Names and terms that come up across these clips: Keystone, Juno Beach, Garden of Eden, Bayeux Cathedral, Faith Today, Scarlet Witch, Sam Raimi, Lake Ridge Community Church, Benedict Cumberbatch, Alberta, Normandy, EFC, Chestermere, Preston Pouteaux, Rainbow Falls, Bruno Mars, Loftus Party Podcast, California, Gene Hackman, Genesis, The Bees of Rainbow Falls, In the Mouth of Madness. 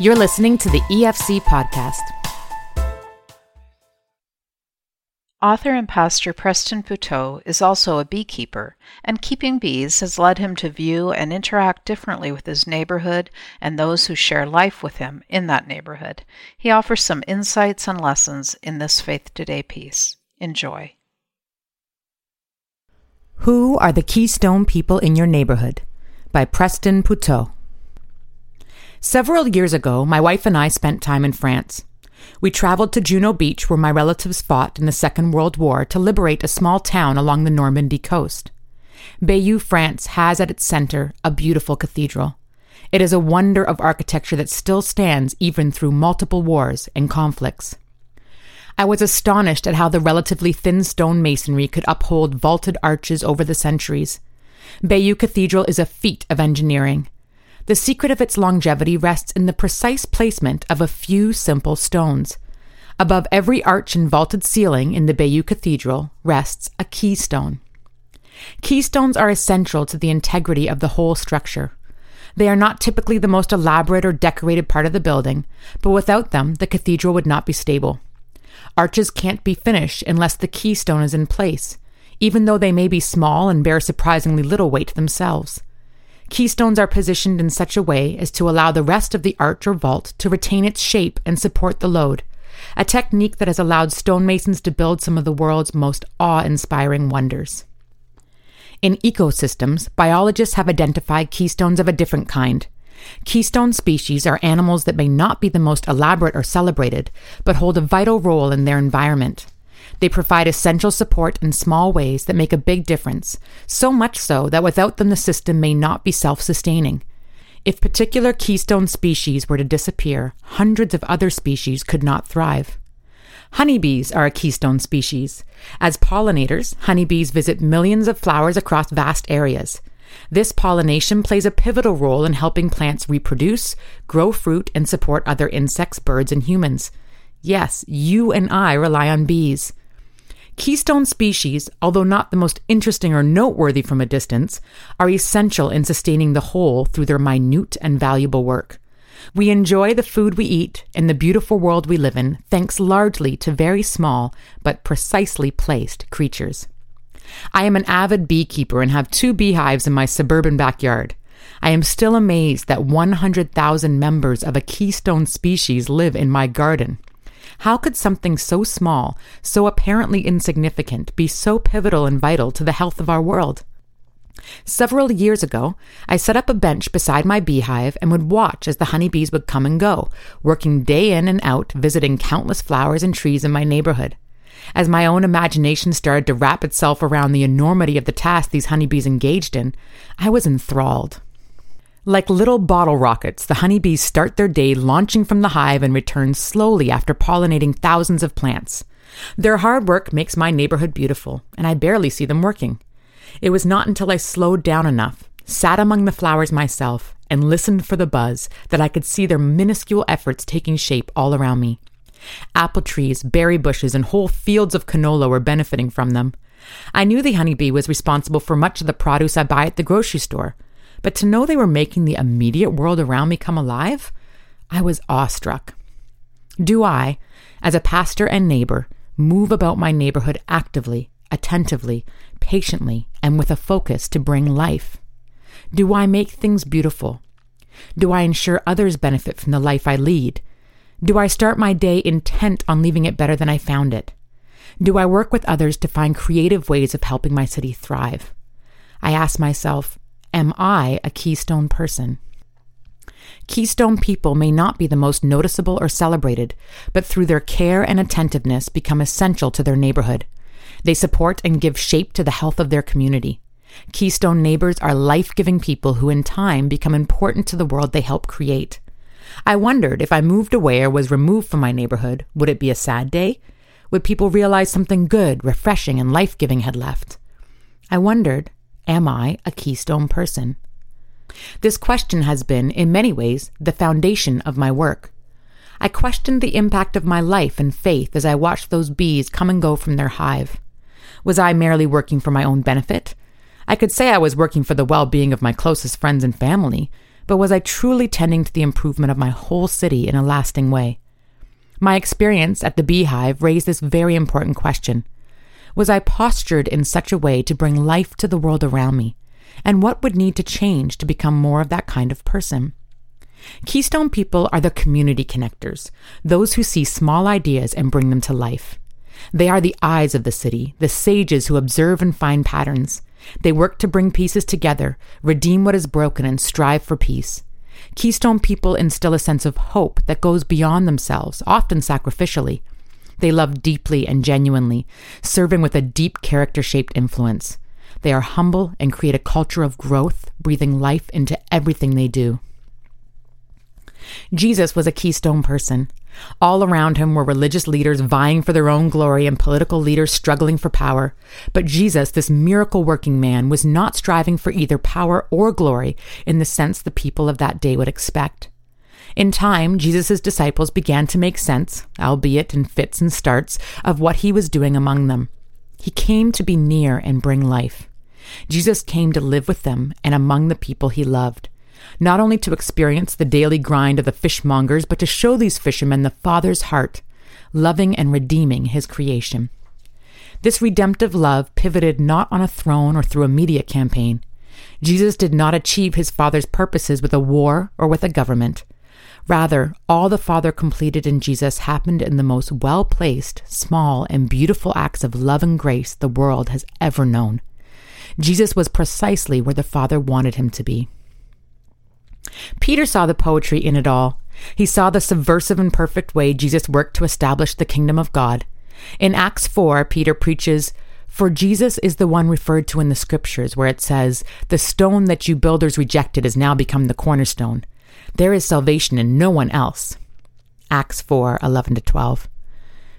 You're listening to the EFC podcast. Author and pastor Preston Pouteaux is also a beekeeper, and keeping bees has led him to view and interact differently with his neighborhood and those who share life with him in that neighborhood. He offers some insights and lessons in this Faith Today piece. Enjoy. Who are the Keystone People in Your Neighborhood? By Preston Pouteaux. Several years ago, my wife and I spent time in France. We traveled to Juno Beach, where my relatives fought in the Second World War to liberate a small town along the Normandy coast. Bayeux, France has at its center a beautiful cathedral. It is a wonder of architecture that still stands even through multiple wars and conflicts. I was astonished at how the relatively thin stone masonry could uphold vaulted arches over the centuries. Bayeux Cathedral is a feat of engineering. The secret of its longevity rests in the precise placement of a few simple stones. Above every arch and vaulted ceiling in the Bayeux Cathedral rests a keystone. Keystones are essential to the integrity of the whole structure. They are not typically the most elaborate or decorated part of the building, but without them, the cathedral would not be stable. Arches can't be finished unless the keystone is in place, even though they may be small and bear surprisingly little weight themselves. Keystones are positioned in such a way as to allow the rest of the arch or vault to retain its shape and support the load, a technique that has allowed stonemasons to build some of the world's most awe-inspiring wonders. In ecosystems, biologists have identified keystones of a different kind. Keystone species are animals that may not be the most elaborate or celebrated, but hold a vital role in their environment. They provide essential support in small ways that make a big difference, so much so that without them the system may not be self-sustaining. If particular keystone species were to disappear, hundreds of other species could not thrive. Honeybees are a keystone species. As pollinators, honeybees visit millions of flowers across vast areas. This pollination plays a pivotal role in helping plants reproduce, grow fruit, and support other insects, birds, and humans. Yes, you and I rely on bees. Keystone species, although not the most interesting or noteworthy from a distance, are essential in sustaining the whole through their minute and valuable work. We enjoy the food we eat and the beautiful world we live in thanks largely to very small but precisely placed creatures. I am an avid beekeeper and have 2 beehives in my suburban backyard. I am still amazed that 100,000 members of a keystone species live in my garden. How could something so small, so apparently insignificant, be so pivotal and vital to the health of our world? Several years ago, I set up a bench beside my beehive and would watch as the honeybees would come and go, working day in and out, visiting countless flowers and trees in my neighborhood. As my own imagination started to wrap itself around the enormity of the task these honeybees engaged in, I was enthralled. Like little bottle rockets, the honeybees start their day launching from the hive and return slowly after pollinating thousands of plants. Their hard work makes my neighborhood beautiful, and I barely see them working. It was not until I slowed down enough, sat among the flowers myself, and listened for the buzz that I could see their minuscule efforts taking shape all around me. Apple trees, berry bushes, and whole fields of canola were benefiting from them. I knew the honeybee was responsible for much of the produce I buy at the grocery store, but to know they were making the immediate world around me come alive, I was awestruck. Do I, as a pastor and neighbor, move about my neighborhood actively, attentively, patiently, and with a focus to bring life? Do I make things beautiful? Do I ensure others benefit from the life I lead? Do I start my day intent on leaving it better than I found it? Do I work with others to find creative ways of helping my city thrive? I ask myself, am I a keystone person? Keystone people may not be the most noticeable or celebrated, but through their care and attentiveness become essential to their neighborhood. They support and give shape to the health of their community. Keystone neighbors are life-giving people who in time become important to the world they help create. I wondered if I moved away or was removed from my neighborhood, would it be a sad day? Would people realize something good, refreshing, and life-giving had left? I wondered, am I a keystone person? This question has been, in many ways, the foundation of my work. I questioned the impact of my life and faith as I watched those bees come and go from their hive. Was I merely working for my own benefit? I could say I was working for the well-being of my closest friends and family, but was I truly tending to the improvement of my whole city in a lasting way? My experience at the Beehive raised this very important question. Was I postured in such a way to bring life to the world around me? And what would need to change to become more of that kind of person? Keystone people are the community connectors, those who see small ideas and bring them to life. They are the eyes of the city, the sages who observe and find patterns. They work to bring pieces together, redeem what is broken, and strive for peace. Keystone people instill a sense of hope that goes beyond themselves, often sacrificially. They love deeply and genuinely, serving with a deep character-shaped influence. They are humble and create a culture of growth, breathing life into everything they do. Jesus was a keystone person. All around him were religious leaders vying for their own glory and political leaders struggling for power. But Jesus, this miracle-working man, was not striving for either power or glory in the sense the people of that day would expect. In time, Jesus' disciples began to make sense, albeit in fits and starts, of what he was doing among them. He came to be near and bring life. Jesus came to live with them and among the people he loved. Not only to experience the daily grind of the fishmongers, but to show these fishermen the Father's heart, loving and redeeming his creation. This redemptive love pivoted not on a throne or through a media campaign. Jesus did not achieve his Father's purposes with a war or with a government. Rather, all the Father completed in Jesus happened in the most well-placed, small, and beautiful acts of love and grace the world has ever known. Jesus was precisely where the Father wanted him to be. Peter saw the poetry in it all. He saw the subversive and perfect way Jesus worked to establish the kingdom of God. In Acts 4, Peter preaches, "For Jesus is the one referred to in the scriptures where it says, 'The stone that you builders rejected has now become the cornerstone. There is salvation in no one else.'" Acts 4:11-12.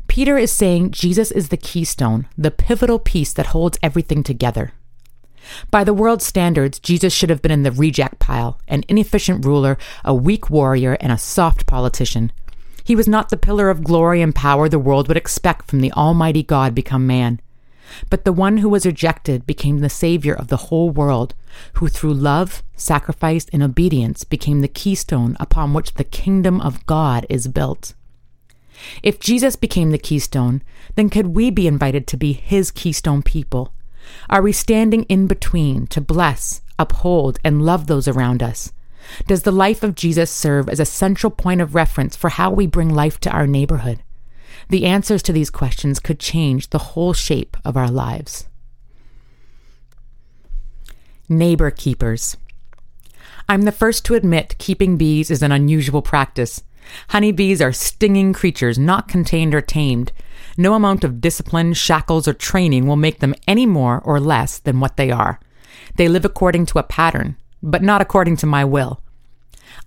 Peter is saying Jesus is the keystone, the pivotal piece that holds everything together. By the world's standards, Jesus should have been in the reject pile, an inefficient ruler, a weak warrior, and a soft politician. He was not the pillar of glory and power the world would expect from the almighty God become man. But the one who was rejected became the savior of the whole world, who through love, sacrifice, and obedience became the keystone upon which the kingdom of God is built. If Jesus became the keystone, then could we be invited to be his keystone people? Are we standing in between to bless, uphold, and love those around us? Does the life of Jesus serve as a central point of reference for how we bring life to our neighborhood? The answers to these questions could change the whole shape of our lives. Neighbor keepers. I'm the first to admit keeping bees is an unusual practice. Honeybees are stinging creatures not contained or tamed. No amount of discipline, shackles, or training will make them any more or less than what they are. They live according to a pattern, but not according to my will.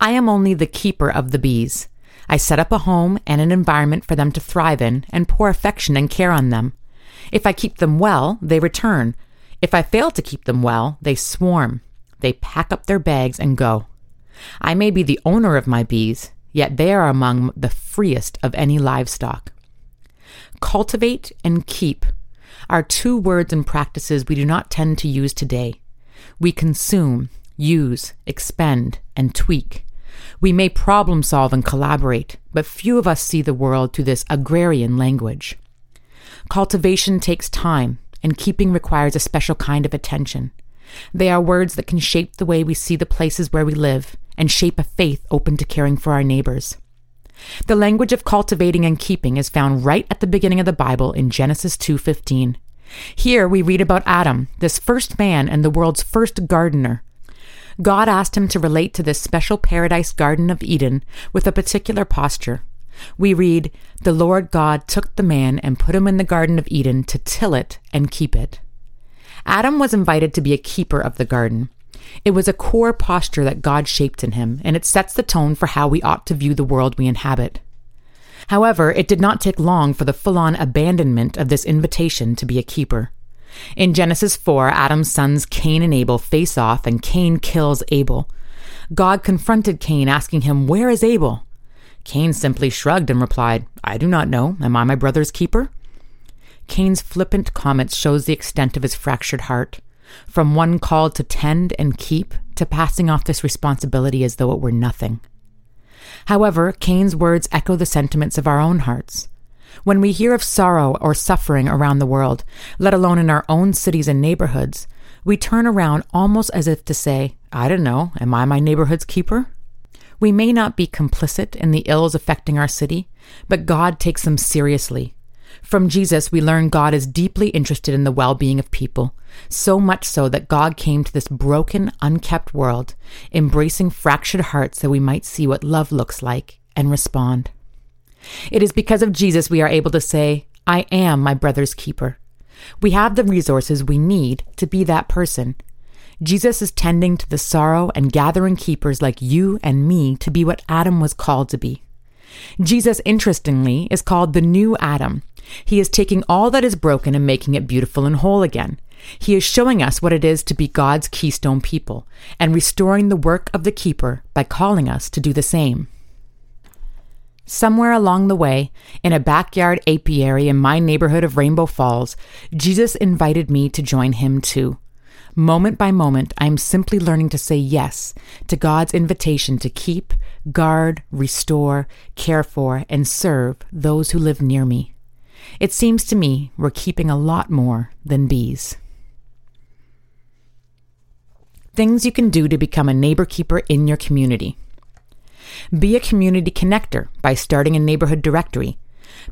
I am only the keeper of the bees. I set up a home and an environment for them to thrive in and pour affection and care on them. If I keep them well, they return. If I fail to keep them well, they swarm. They pack up their bags and go. I may be the owner of my bees, yet they are among the freest of any livestock. Cultivate and keep are two words and practices we do not tend to use today. We consume, use, expend, and tweak. We may problem solve and collaborate, but few of us see the world through this agrarian language. Cultivation takes time, and keeping requires a special kind of attention. They are words that can shape the way we see the places where we live, and shape a faith open to caring for our neighbors. The language of cultivating and keeping is found right at the beginning of the Bible in Genesis 2:15. Here we read about Adam, this first man and the world's first gardener. God asked him to relate to this special paradise Garden of Eden with a particular posture. We read, "The Lord God took the man and put him in the Garden of Eden to till it and keep it." Adam was invited to be a keeper of the garden. It was a core posture that God shaped in him, and it sets the tone for how we ought to view the world we inhabit. However, it did not take long for the full-on abandonment of this invitation to be a keeper. In Genesis 4, Adam's sons Cain and Abel face off, and Cain kills Abel. God confronted Cain, asking him, "Where is Abel?" Cain simply shrugged and replied, "I do not know. Am I my brother's keeper?" Cain's flippant comments shows the extent of his fractured heart. from one call to tend and keep to passing off this responsibility as though it were nothing. However, Cain's words echo the sentiments of our own hearts. When we hear of sorrow or suffering around the world, let alone in our own cities and neighborhoods, we turn around almost as if to say, I don't know, am I my neighborhood's keeper? We may not be complicit in the ills affecting our city, but God takes them seriously. From Jesus, we learn God is deeply interested in the well-being of people, so much so that God came to this broken, unkept world, embracing fractured hearts so we might see what love looks like and respond. It is because of Jesus we are able to say, I am my brother's keeper. We have the resources we need to be that person. Jesus is tending to the sorrow and gathering keepers like you and me to be what Adam was called to be. Jesus, interestingly, is called the new Adam. He is taking all that is broken and making it beautiful and whole again. He is showing us what it is to be God's keystone people and restoring the work of the keeper by calling us to do the same. Somewhere along the way, in a backyard apiary in my neighborhood of Rainbow Falls, Jesus invited me to join him too. Moment by moment, I am simply learning to say yes to God's invitation to keep, guard, restore, care for, and serve those who live near me. It seems to me we're keeping a lot more than bees. Things you can do to become a neighbor keeper in your community. Be a community connector by starting a neighborhood directory.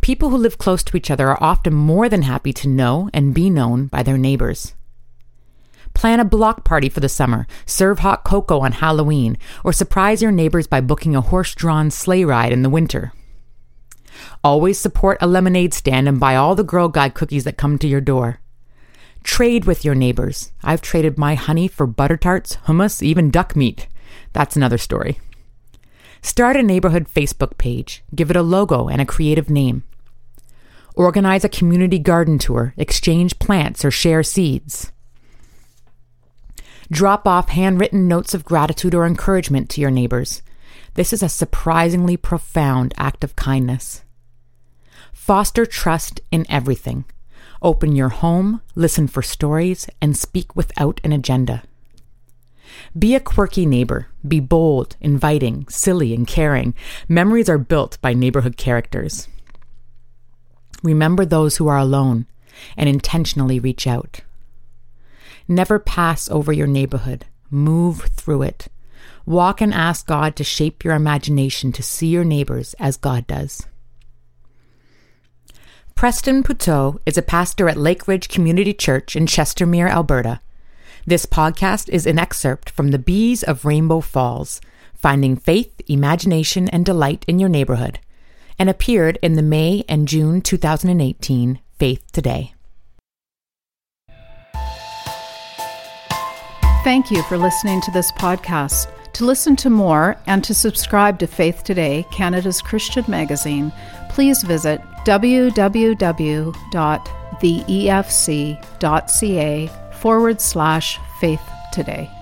People who live close to each other are often more than happy to know and be known by their neighbors. Plan a block party for the summer, serve hot cocoa on Halloween, or surprise your neighbors by booking a horse-drawn sleigh ride in the winter. Always support a lemonade stand and buy all the Girl Guide cookies that come to your door. Trade with your neighbors. I've traded my honey for butter tarts, hummus, even duck meat. That's another story. Start a neighborhood Facebook page. Give it a logo and a creative name. Organize a community garden tour. Exchange plants or share seeds. Drop off handwritten notes of gratitude or encouragement to your neighbors. This is a surprisingly profound act of kindness. Foster trust in everything. Open your home, listen for stories, and speak without an agenda. Be a quirky neighbor. Be bold, inviting, silly, and caring. Memories are built by neighborhood characters. Remember those who are alone and intentionally reach out. Never pass over your neighborhood. Move through it. Walk and ask God to shape your imagination to see your neighbors as God does. Preston Pouteaux is a pastor at Lake Ridge Community Church in Chestermere, Alberta. This podcast is an excerpt from The Bees of Rainbow Falls, Finding Faith, Imagination, and Delight in Your Neighborhood, and appeared in the May and June 2018 Faith Today. Thank you for listening to this podcast. To listen to more and to subscribe to Faith Today, Canada's Christian magazine, please visit www.theefc.ca/Faith Today.